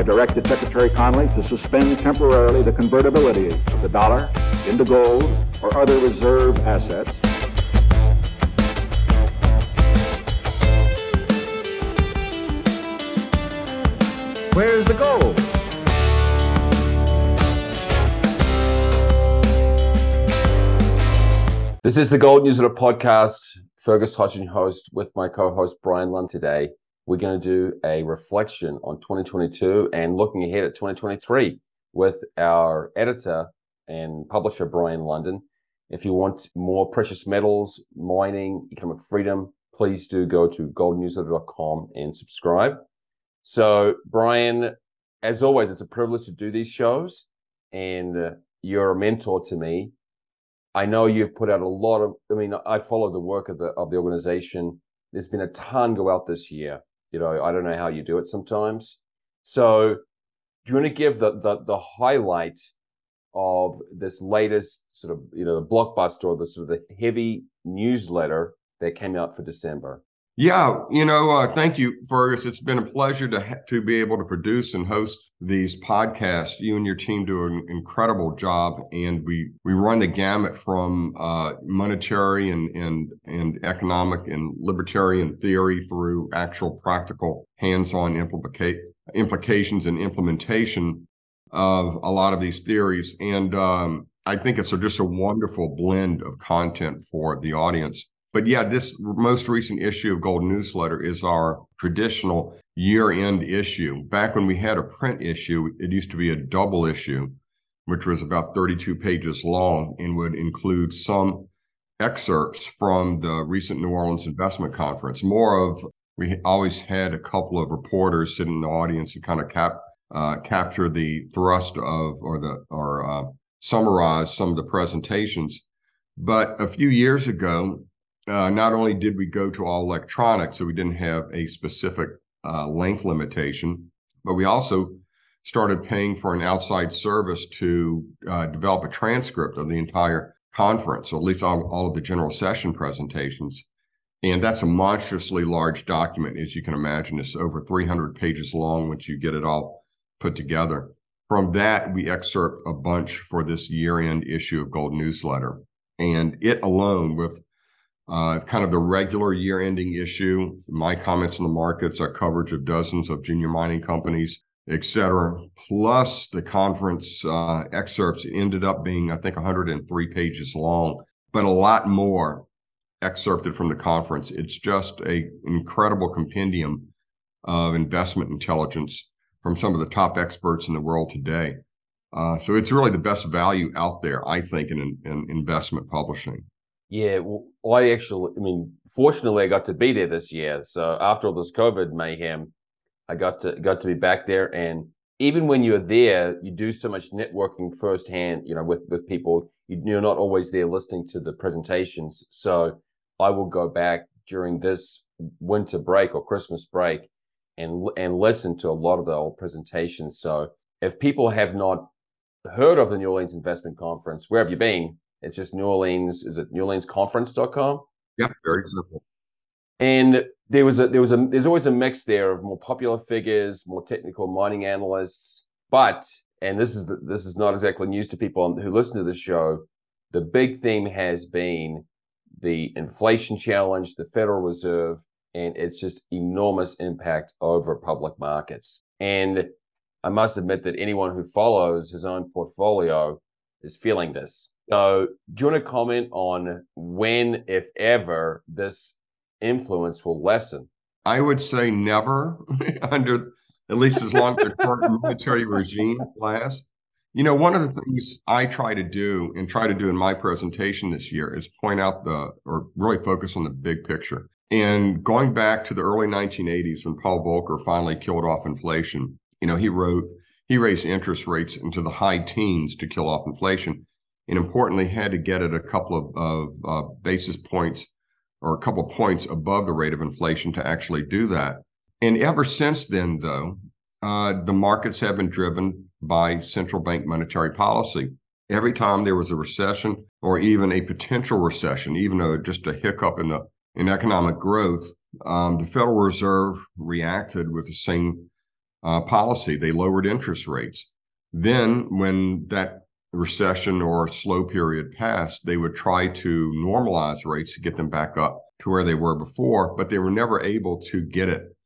have directed Secretary Connolly to suspend temporarily the convertibility of the dollar into gold or other reserve assets. Where's the gold? This is the Gold Newsletter podcast. Fergus Hodgson, host, with my co-host Brien Lundin today. We're going to do a reflection on 2022 and looking ahead at 2023 with our editor and publisher, Brien Lundin. If you want more precious metals, mining, economic freedom, please do go to goldnewsletter.com and subscribe. So, Brien, as always, it's a privilege to do these shows, and you're a mentor to me. I know you've put out a lot of, I follow the work of the organization. There's been a ton go out this year. I don't know how you do it sometimes. So do you want to give the highlight of this latest sort of, the blockbuster or the sort of the heavy newsletter that came out for December? Yeah, thank you, Fergus. It's been a pleasure to be able to produce and host these podcasts. You and your team do an incredible job, and we run the gamut from monetary and economic and libertarian theory through actual practical hands-on implications and implementation of a lot of these theories. And I think it's just a wonderful blend of content for the audience. But yeah, this most recent issue of Gold Newsletter is our traditional year-end issue. Back when we had a print issue, it used to be a double issue, which was about 32 pages long and would include some excerpts from the recent New Orleans Investment Conference. We always had a couple of reporters sit in the audience and kind of capture the thrust of summarize some of the presentations. But a few years ago, not only did we go to all electronic, so we didn't have a specific length limitation, but we also started paying for an outside service to develop a transcript of the entire conference, or at least all of the general session presentations. And that's a monstrously large document, as you can imagine. It's over 300 pages long once you get it all put together. From that, we excerpt a bunch for this year-end issue of Gold Newsletter. And it alone, with kind of the regular year-ending issue, my comments on the markets, our coverage of dozens of junior mining companies, et cetera, plus the conference excerpts, ended up being, I think, 103 pages long, but a lot more excerpted from the conference. It's just an incredible compendium of investment intelligence from some of the top experts in the world today. So it's really the best value out there, I think, in investment publishing. Yeah, well, fortunately, I got to be there this year. So after all this COVID mayhem, I got to be back there. And even when you're there, you do so much networking firsthand, with people. You're not always there listening to the presentations. So I will go back during this winter break or Christmas break and listen to a lot of the old presentations. So if people have not heard of the New Orleans Investment Conference, where have you been? It's just New Orleans. Is it neworleansconference.com? Yeah, very simple. And there's always a mix there of more popular figures, more technical mining analysts. But, and this is not exactly news to people who listen to the show, the big theme has been the inflation challenge, the Federal Reserve, and it's just enormous impact over public markets. And I must admit that anyone who follows his own portfolio is feeling this. So do you want to comment on when, if ever, this influence will lessen? I would say never, under at least as long as the current monetary regime lasts. One of the things I try to do in my presentation this year is point out or really focus on the big picture. And going back to the early 1980s, when Paul Volcker finally killed off inflation, he raised interest rates into the high teens to kill off inflation. And importantly, had to get it a couple of basis points or a couple points above the rate of inflation to actually do that. And ever since then, though, the markets have been driven by central bank monetary policy. Every time there was a recession or even a potential recession, even though just a hiccup in economic growth, the Federal Reserve reacted with the same policy. They lowered interest rates. Then when that recession or slow period passed, they would try to normalize rates to get them back up to where they were before, but they were never able to get it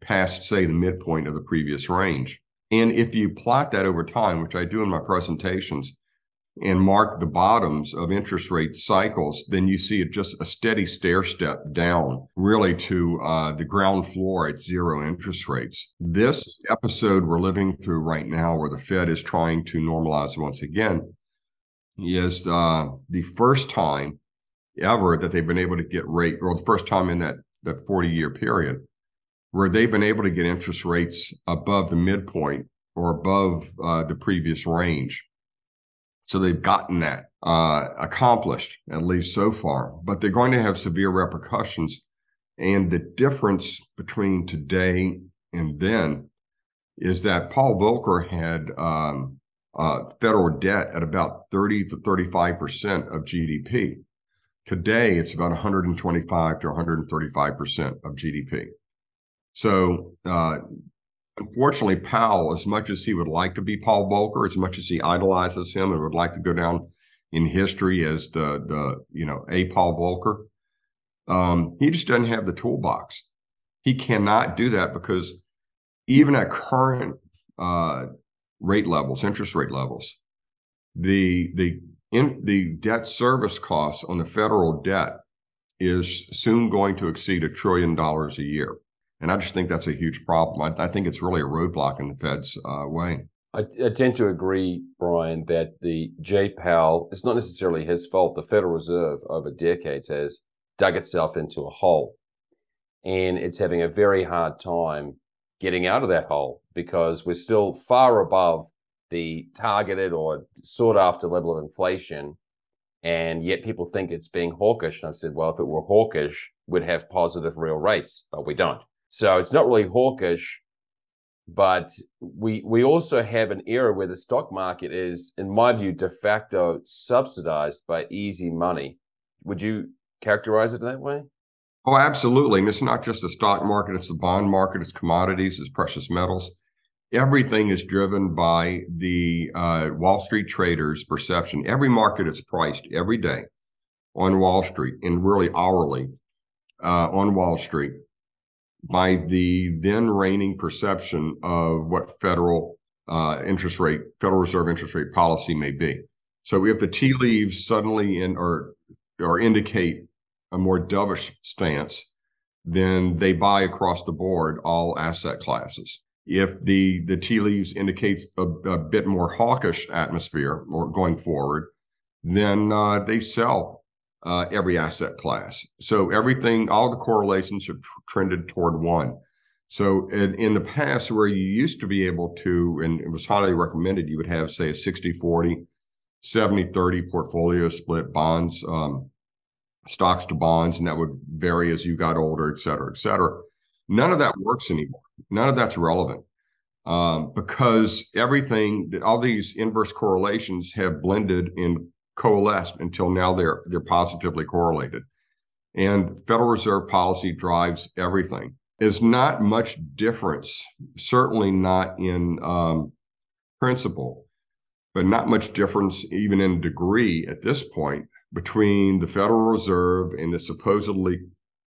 past, say, the midpoint of the previous range. And if you plot that over time, which I do in my presentations, and mark the bottoms of interest rate cycles, then you see it just a steady stair step down, really to the ground floor at zero interest rates. This episode we're living through right now, where the Fed is trying to normalize once again, is the first time ever that they've been able to get rate, or the first time in that 40-year period, where they've been able to get interest rates above the midpoint or above the previous range. So they've gotten that accomplished, at least so far, but they're going to have severe repercussions. And the difference between today and then is that Paul Volcker had federal debt at about 30 to 35% of GDP. Today, it's about 125 to 135% of GDP. So unfortunately, Powell, as much as he would like to be Paul Volcker, as much as he idolizes him and would like to go down in history as a Paul Volcker, he just doesn't have the toolbox. He cannot do that because even at current rate levels, interest rate levels, the debt service costs on the federal debt is soon going to exceed $1 trillion a year. And I just think that's a huge problem. I think it's really a roadblock in the Fed's way. I tend to agree, Brien, that the J. Powell, it's not necessarily his fault. The Federal Reserve over decades has dug itself into a hole. And it's having a very hard time getting out of that hole because we're still far above the targeted or sought after level of inflation. And yet people think it's being hawkish. And I've said, well, if it were hawkish, we'd have positive real rates, but we don't. So it's not really hawkish, but we also have an era where the stock market is, in my view, de facto subsidized by easy money. Would you characterize it that way? Oh, absolutely. And it's not just the stock market, it's the bond market, it's commodities, it's precious metals. Everything is driven by the Wall Street traders' perception. Every market is priced every day on Wall Street and really hourly on Wall Street by the then reigning perception of what Federal Reserve interest rate policy may be. So if the tea leaves suddenly or indicate a more dovish stance, then they buy across the board all asset classes. If the tea leaves indicates a bit more hawkish atmosphere or going forward, then they sell every asset class. So everything, all the correlations have trended toward one. So in the past where you used to be able to, and it was highly recommended, you would have, say, a 60-40, 70-30 portfolio split, bonds, stocks to bonds, and that would vary as you got older, et cetera, et cetera. None of that works anymore. None of that's relevant because everything, all these inverse correlations have blended in coalesced until now they're positively correlated. And Federal Reserve policy drives everything. There's not much difference, certainly not in principle, but not much difference even in degree at this point between the Federal Reserve and the supposedly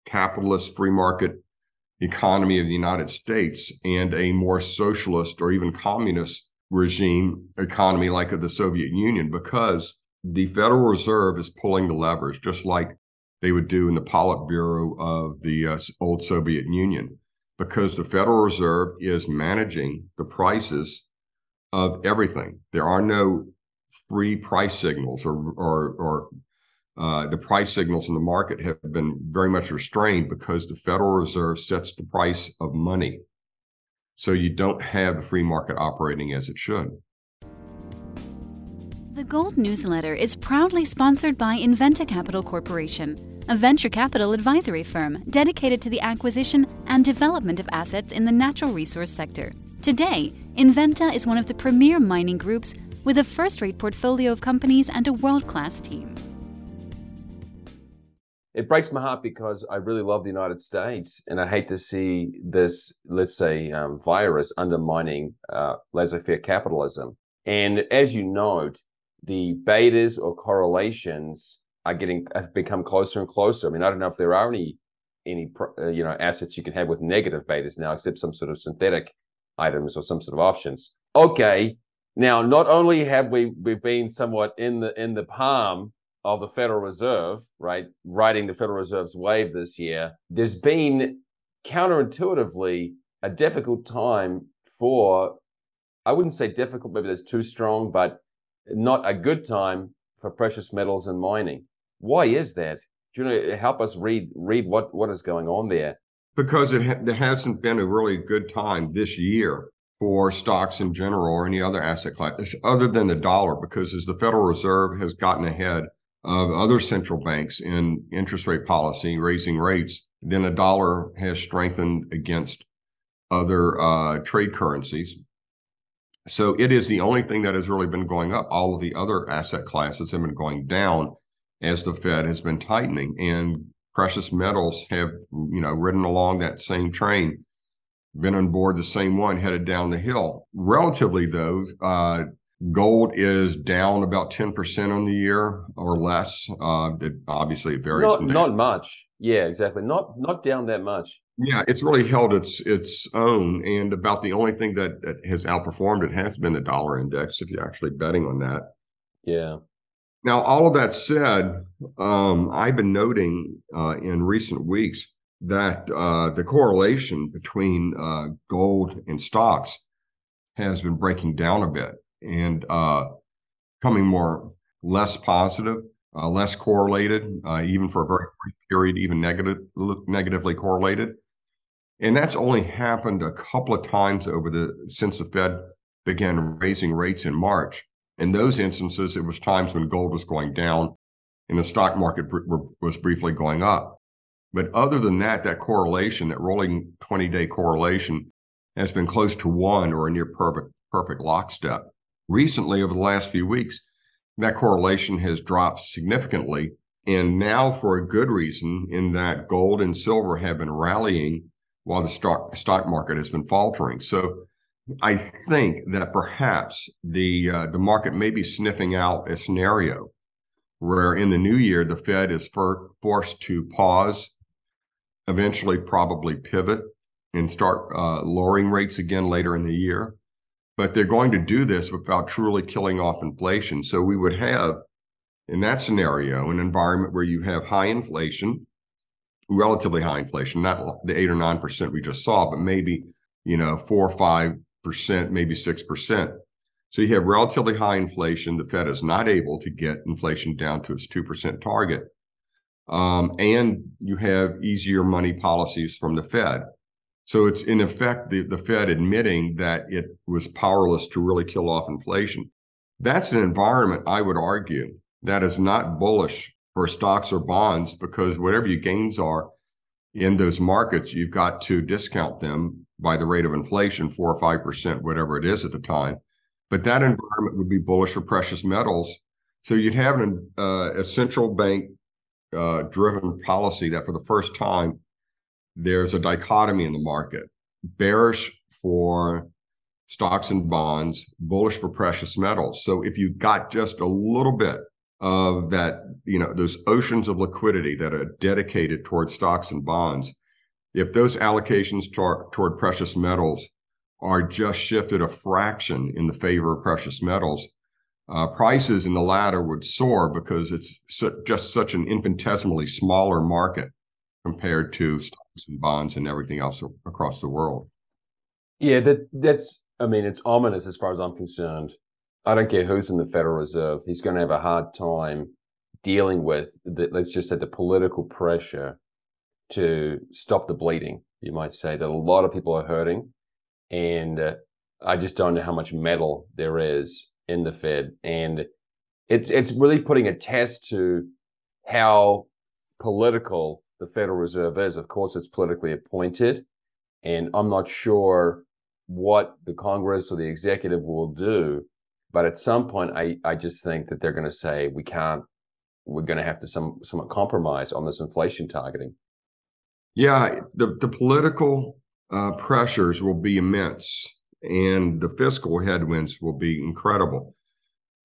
capitalist free market economy of the United States and a more socialist or even communist regime economy like of the Soviet Union, because the Federal Reserve is pulling the levers, just like they would do in the Politburo of the old Soviet Union, because the Federal Reserve is managing the prices of everything. There are no free price signals, or the price signals in the market have been very much restrained because the Federal Reserve sets the price of money. So you don't have the free market operating as it should. The Gold Newsletter is proudly sponsored by Inventa Capital Corporation, a venture capital advisory firm dedicated to the acquisition and development of assets in the natural resource sector. Today, Inventa is one of the premier mining groups with a first-rate portfolio of companies and a world-class team. It breaks my heart because I really love the United States, and I hate to see this, let's say, virus undermining laissez-faire capitalism. And as you note, the betas or correlations are have become closer and closer. I mean, I don't know if there are any assets you can have with negative betas now, except some sort of synthetic items or some sort of options. Okay, now not only have we've been somewhat in the palm of the Federal Reserve, right, riding the Federal Reserve's wave this year, there's been counterintuitively a difficult time for, I wouldn't say difficult, maybe that's too strong, but not a good time for precious metals and mining. Why is that? Do you know, help us read what is going on there? Because there hasn't been a really good time this year for stocks in general or any other asset class other than the dollar, because as the Federal Reserve has gotten ahead of other central banks in interest rate policy, raising rates, then the dollar has strengthened against other trade currencies. So it is the only thing that has really been going up. All of the other asset classes have been going down as the Fed has been tightening, and precious metals have, you know, ridden along that same train, been on board the same one, headed down the hill. Relatively, though, gold is down about 10% on the year or less. It varies. Not much. Yeah, exactly. Not down that much. Yeah, it's really held its own, and about the only thing that has outperformed it has been the dollar index, if you're actually betting on that. Yeah. Now, all of that said, I've been noting in recent weeks that the correlation between gold and stocks has been breaking down a bit and becoming less positive, less correlated, even for a very brief period, even negatively correlated. And that's only happened a couple of times since the Fed began raising rates in March. In those instances, it was times when gold was going down and the stock market was briefly going up. But other than that correlation, that rolling 20-day correlation, has been close to one or a near perfect lockstep. Recently, over the last few weeks, that correlation has dropped significantly, and now for a good reason, in that gold and silver have been rallying while the stock market has been faltering. So I think that perhaps the market may be sniffing out a scenario where in the new year, the Fed is forced to pause, eventually probably pivot and start lowering rates again later in the year. But they're going to do this without truly killing off inflation. So we would have, in that scenario, an environment where you have high inflation, relatively high inflation, not the 8 or 9% we just saw, but maybe 4 or 5%, maybe 6%. So you have relatively high inflation. The Fed is not able to get inflation down to its 2% target. And you have easier money policies from the Fed. So it's in effect the Fed admitting that it was powerless to really kill off inflation. That's an environment, I would argue, that is not bullish for stocks or bonds, because whatever your gains are in those markets, you've got to discount them by the rate of inflation, 4 or 5%, whatever it is at the time. But that environment would be bullish for precious metals. So you'd have a central bank driven policy that for the first time, there's a dichotomy in the market, bearish for stocks and bonds, bullish for precious metals. So if you got just a little bit of that, those oceans of liquidity that are dedicated towards stocks and bonds, if those allocations toward precious metals are just shifted a fraction in the favor of precious metals, prices in the latter would soar, because it's just such an infinitesimally smaller market compared to stocks and bonds and everything else across the world. Yeah, it's ominous as far as I'm concerned. I don't care who's in the Federal Reserve. He's going to have a hard time dealing with, let's just say, the political pressure to stop the bleeding, you might say, that a lot of people are hurting. And I just don't know how much metal there is in the Fed. And it's really putting a test to how political the Federal Reserve is. Of course, it's politically appointed. And I'm not sure what the Congress or the executive will do. But at some point, I just think that they're going to say, we can't we're going to have to somewhat compromise on this inflation targeting. Yeah, the political pressures will be immense, and the fiscal headwinds will be incredible,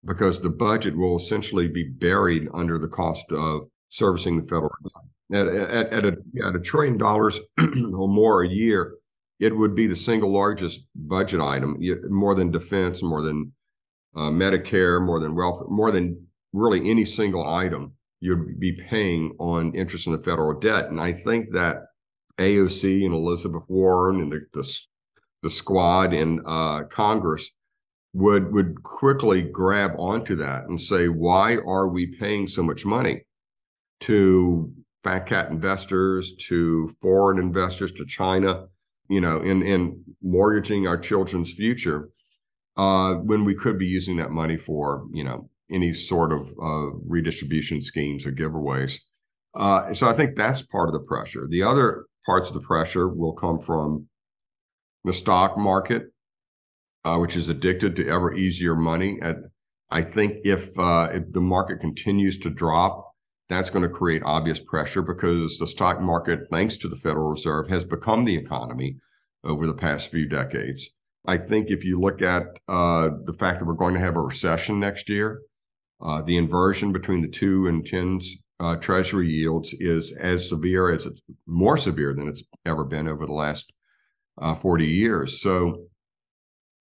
because the budget will essentially be buried under the cost of servicing the federal government. At $1 trillion or more a year, it would be the single largest budget item, more than defense, more than Medicare, more than welfare, more than really any single item you'd be paying on interest in the federal debt. And I think that AOC and Elizabeth Warren and the squad in Congress would quickly grab onto that and say, why are we paying so much money to fat cat investors, to foreign investors, to China, you know, in mortgaging our children's future, when we could be using that money for, you know, any sort of redistribution schemes or giveaways. So I think that's part of the pressure. The other parts of the pressure will come from the stock market, which is addicted to ever easier money. And I think if the market continues to drop, that's going to create obvious pressure, because the stock market, thanks to the Federal Reserve, has become the economy over the past few decades. I think if you look at the fact that we're going to have a recession next year, the inversion between the 2 and 10s treasury yields is as severe as it's more severe than it's ever been over the last 40 years. So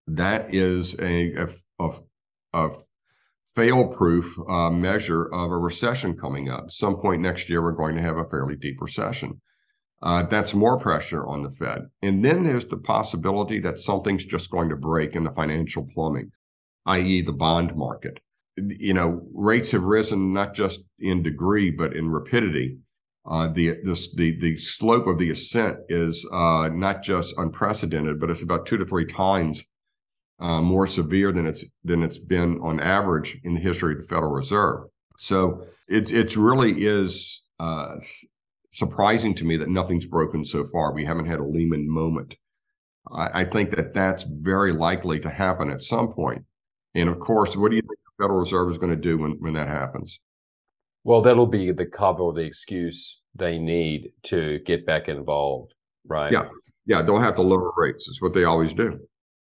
that is a fail-proof measure of a recession coming up. Some point next year, we're going to have a fairly deep recession. That's more pressure on the Fed. And then there's the possibility that something's just going to break in the financial plumbing, i.e. the bond market. You know, rates have risen not just in degree, but in rapidity. The slope of the ascent is not just unprecedented, but it's about 2 to 3 times more severe than it's been on average in the history of the Federal Reserve. So it really is surprising to me that nothing's broken so far. We haven't had a Lehman moment. I think that that's very likely to happen at some point. And of course, what do you think the Federal Reserve is going to do when that happens? Well, that'll be the cover or the excuse they need to get back involved, right? Yeah, don't have to lower rates. It's what they always do.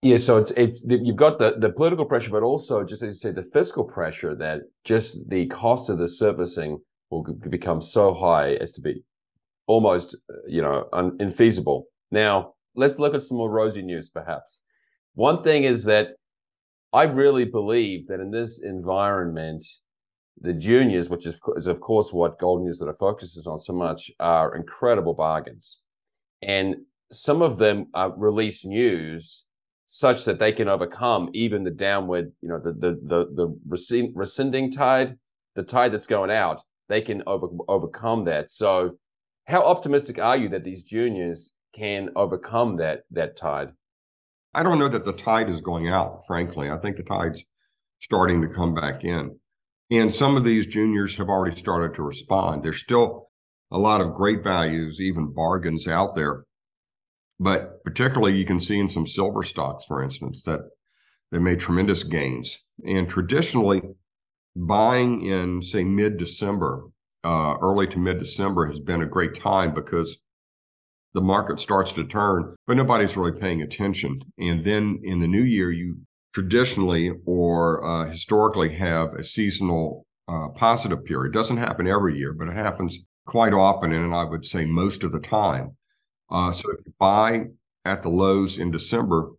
Yeah, so it's you've got the political pressure, but also, just as you said, the fiscal pressure that just the cost of the servicing will become so high as to be almost, you know, infeasible. Now, let's look at some more rosy news, perhaps. One thing is that I really believe that in this environment, the juniors, which is of course what Gold Newsletter focuses on so much, are incredible bargains. And some of them release news such that they can overcome even the downward, you know, the rescinding tide, the tide that's going out. They can overcome that. So how optimistic are you that these juniors can overcome that tide? I don't know that the tide is going out, frankly. I think the tide's starting to come back in. And some of these juniors have already started to respond. There's still a lot of great values, even bargains out there. But particularly you can see in some silver stocks, for instance, that they made tremendous gains. And traditionally, buying in, say, mid-December, early to mid-December has been a great time because the market starts to turn, but nobody's really paying attention. And then in the new year, you traditionally or historically have a seasonal positive period. It doesn't happen every year, but it happens quite often, and I would say most of the time. So if you buy at the lows in December,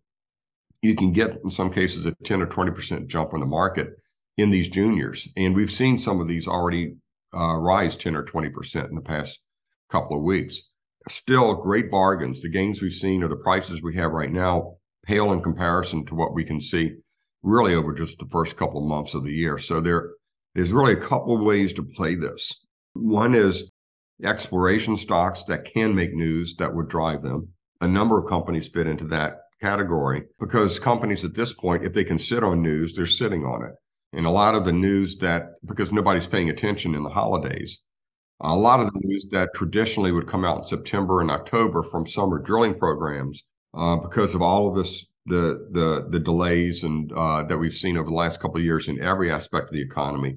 you can get, in some cases, a 10 or 20% jump in the market in these juniors. And we've seen some of these already rise 10 or 20% in the past couple of weeks. Still great bargains. The gains we've seen or the prices we have right now pale in comparison to what we can see really over just the first couple of months of the year. So there's really a couple of ways to play this. One is exploration stocks that can make news that would drive them. A number of companies fit into that category because companies at this point, if they can sit on news, they're sitting on it. And a lot of the news that, because nobody's paying attention in the holidays, a lot of the news that traditionally would come out in September and October from summer drilling programs, because of all of this, the delays and that we've seen over the last couple of years in every aspect of the economy,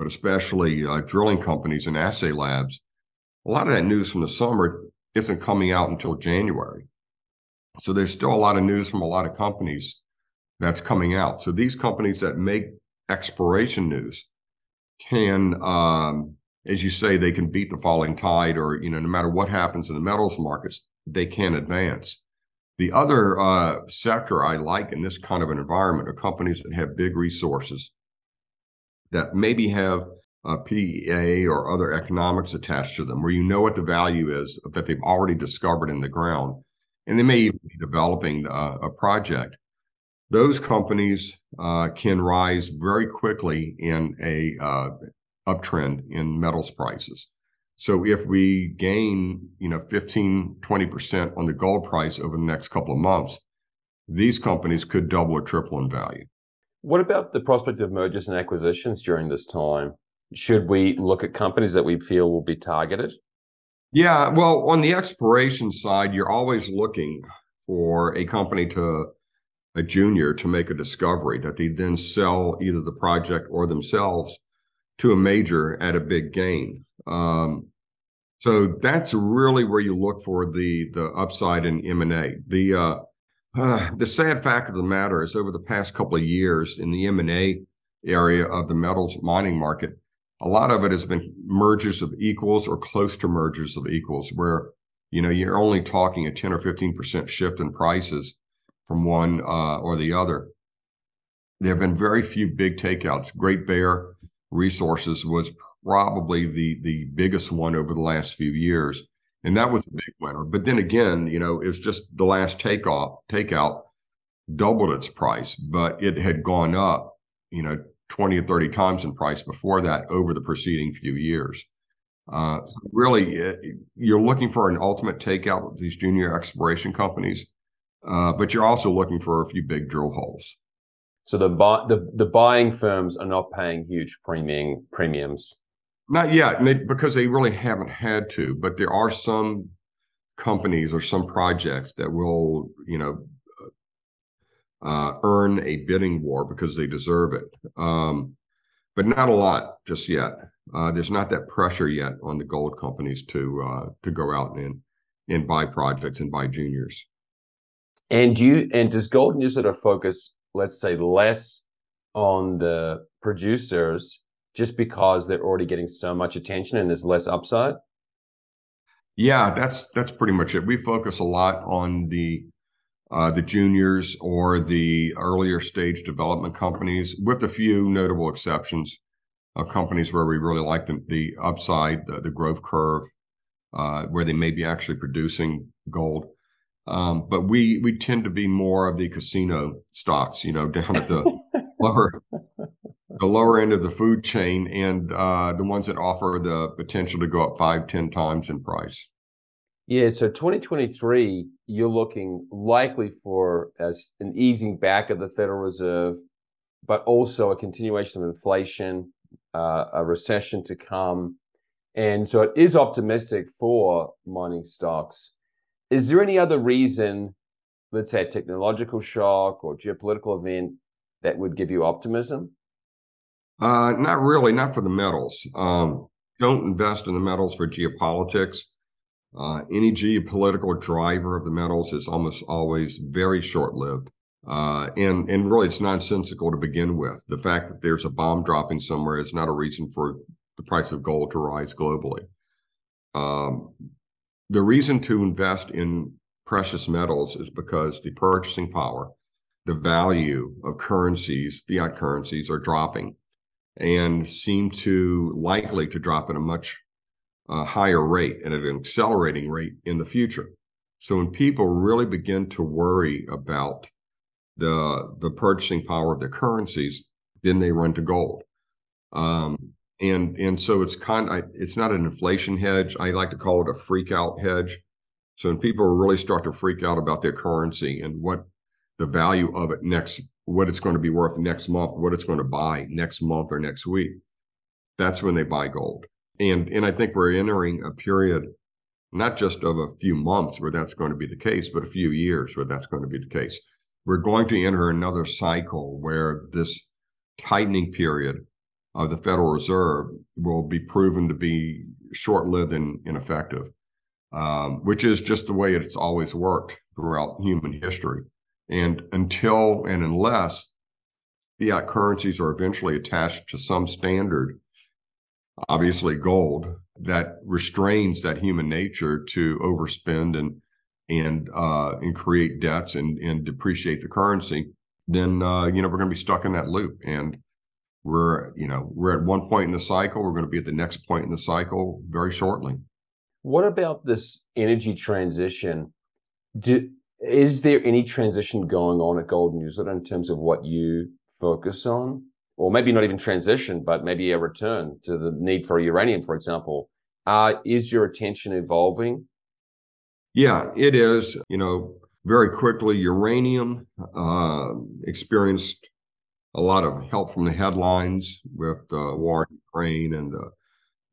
but especially drilling companies and assay labs, a lot of that news from the summer isn't coming out until January. So there's still a lot of news from a lot of companies that's coming out. So these companies that make expiration news can, as you say, they can beat the falling tide, or, you know, no matter what happens in the metals markets, they can advance. The other sector I like in this kind of an environment are companies that have big resources that maybe have a PEA or other economics attached to them, where you know what the value is that they've already discovered in the ground, and they may even be developing a project. Those companies can rise very quickly in a uptrend in metals prices. So if we gain, you know, 15, 20% on the gold price over the next couple of months, these companies could double or triple in value. What about the prospect of mergers and acquisitions during this time? Should we look at companies that we feel will be targeted? Yeah, well, on the expiration side, you're always looking for a company to a junior to make a discovery that they then sell either the project or themselves to a major at a big gain. So that's really where you look for the upside in M&A. The sad fact of the matter is, over the past couple of years in the M&A area of the metals mining market, a lot of it has been mergers of equals or close to mergers of equals, where, you know, you're only talking a 10 or 15% shift in prices from one or the other. There have been very few big takeouts. Great Bear Resources was probably the biggest one over the last few years, and that was a big winner. But then again, you know, it's just the last takeout doubled its price, but it had gone up, you know, 20 or 30 times in price before that over the preceding few years. Really, you're looking for an ultimate takeout with these junior exploration companies, but you're also looking for a few big drill holes. So the buying firms are not paying huge premiums? Not yet, because they really haven't had to, but there are some companies or some projects that will, you know, earn a bidding war because they deserve it. But not a lot just yet. There's not that pressure yet on the gold companies to go out and buy projects and buy juniors. And does Gold Newsletter focus, let's say, less on the producers just because they're already getting so much attention and there's less upside? Yeah, that's pretty much it. We focus a lot on the juniors or the earlier stage development companies, with a few notable exceptions of companies where we really like the upside, the growth curve, where they may be actually producing gold. But we tend to be more of the casino stocks, you know, down at the lower end of the food chain, and the ones that offer the potential to go up 5-10 times in price. Yeah, so 2023, you're looking likely for an easing back of the Federal Reserve, but also a continuation of inflation, a recession to come. And so it is optimistic for mining stocks. Is there any other reason, let's say a technological shock or geopolitical event, that would give you optimism? Not really, not for the metals. Don't invest in the metals for geopolitics. Any geopolitical driver of the metals is almost always very short-lived. And really, it's nonsensical to begin with. The fact that there's a bomb dropping somewhere is not a reason for the price of gold to rise globally. The reason to invest in precious metals is because the purchasing power, the value of currencies, fiat currencies, are dropping, and seem to likely to drop at a much higher rate and at an accelerating rate in the future. So when people really begin to worry about the purchasing power of their currencies, then they run to gold. And so it's it's not an inflation hedge. I like to call it a freak out hedge. So when people really start to freak out about their currency and what the value of it next, what it's going to be worth next month, what it's going to buy next month or next week, that's when they buy gold. And I think we're entering a period, not just of a few months where that's going to be the case, but a few years where that's going to be the case. We're going to enter another cycle where this tightening period of the Federal Reserve will be proven to be short-lived and ineffective, which is just the way it's always worked throughout human history. And until and unless fiat currencies are eventually attached to some standard, obviously gold, that restrains that human nature to overspend and create debts and depreciate the currency, then we're going to be stuck in that loop. And we're at one point in the cycle. We're going to be at the next point in the cycle very shortly. What about this energy transition? Is there any transition going on at Gold Newsletter in terms of what you focus on? Or maybe not even transition, but maybe a return to the need for uranium, for example. Is your attention evolving? Yeah, it is. Very quickly, uranium experienced a lot of help from the headlines with the war in Ukraine and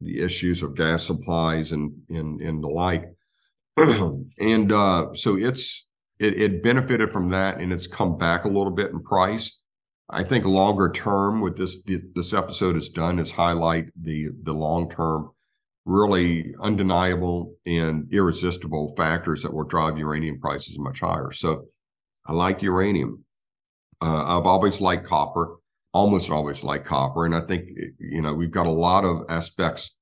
the issues of gas supplies and the like. And so it benefited from that, and it's come back a little bit in price. I think longer term, what this episode has done is highlight the long term, really undeniable and irresistible factors that will drive uranium prices much higher. So I like uranium. I've always liked copper, almost always liked copper. And I think, we've got a lot of aspects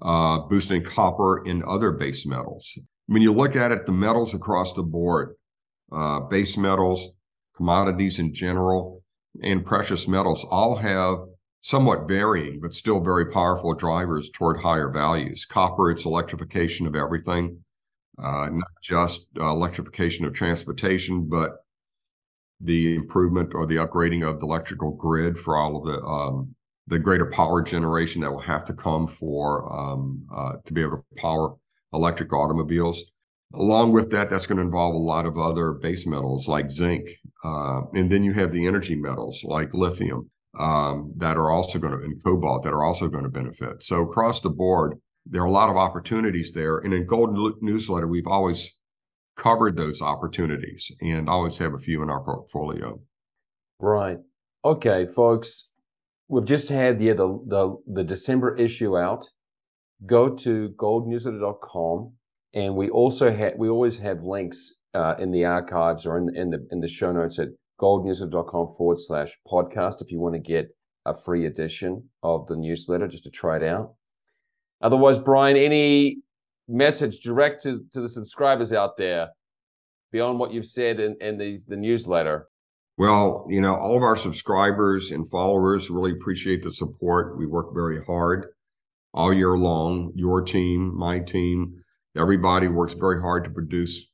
boosting copper in other base metals. When you look at it, the metals across the board, base metals, commodities in general, and precious metals all have somewhat varying, but still very powerful drivers toward higher values. Copper, it's electrification of everything, not just electrification of transportation, but the improvement or the upgrading of the electrical grid for all of the greater power generation that will have to come for to be able to power electric automobiles. Along with that, that's going to involve a lot of other base metals like zinc. And then you have the energy metals like lithium and cobalt that are also going to benefit. So across the board, there are a lot of opportunities there. And in Gold Newsletter, we've always covered those opportunities and always have a few in our portfolio. Right. Okay, folks, we've just had the December issue out. Go to goldnewsletter.com. And we also always have links in the archives or in the show notes at goldnewsletter.com/podcast if you want to get a free edition of the newsletter just to try it out. Otherwise, Brien, any message directed to the subscribers out there beyond what you've said in the newsletter? Well, all of our subscribers and followers really appreciate the support. We work very hard all year long. Your team, my team. Everybody works very hard to produce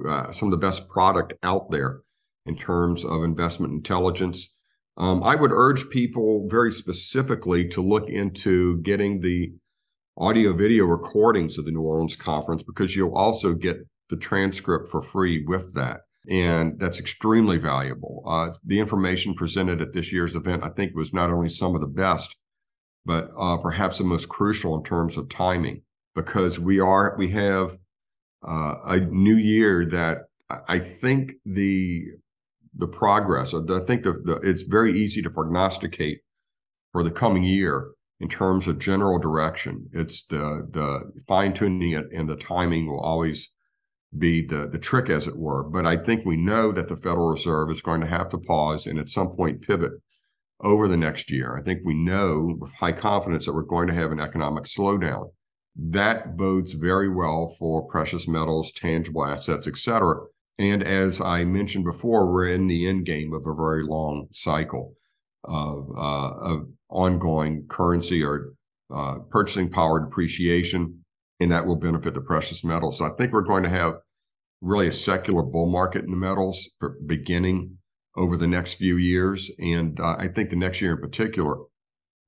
some of the best product out there in terms of investment intelligence. I would urge people very specifically to look into getting the audio video recordings of the New Orleans conference, because you'll also get the transcript for free with that. And that's extremely valuable. The information presented at this year's event, I think, was not only some of the best, but perhaps the most crucial in terms of timing. Because we have a new year that I think the progress, it's very easy to prognosticate for the coming year in terms of general direction. It's the fine tuning and the timing will always be the trick, as it were. But I think we know that the Federal Reserve is going to have to pause and at some point pivot over the next year. I think we know with high confidence that we're going to have an economic slowdown. That bodes very well for precious metals, tangible assets, etc. And as I mentioned before, we're in the end game of a very long cycle of ongoing currency or purchasing power depreciation, and that will benefit the precious metals. So I think we're going to have really a secular bull market in the metals beginning over the next few years. And I think the next year in particular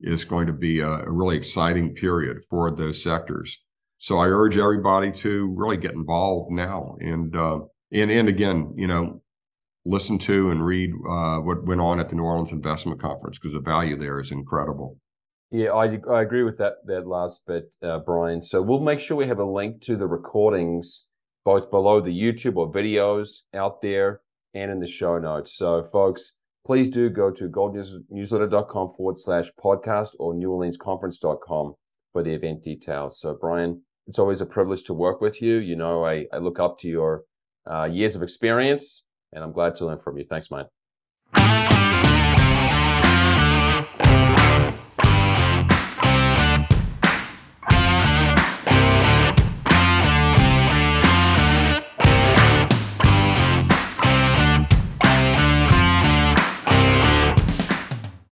is going to be a really exciting period for those sectors. So I urge everybody to really get involved now. And again, listen to and read what went on at the New Orleans Investment Conference, because the value there is incredible. Yeah, I agree with that last bit, Brien. So we'll make sure we have a link to the recordings, both below the YouTube or videos out there and in the show notes. So folks, please do go to goldnewsletter.com/podcast or neworleansconference.com for the event details. So Brien, it's always a privilege to work with you. You know, I look up to your years of experience, and I'm glad to learn from you. Thanks, mate.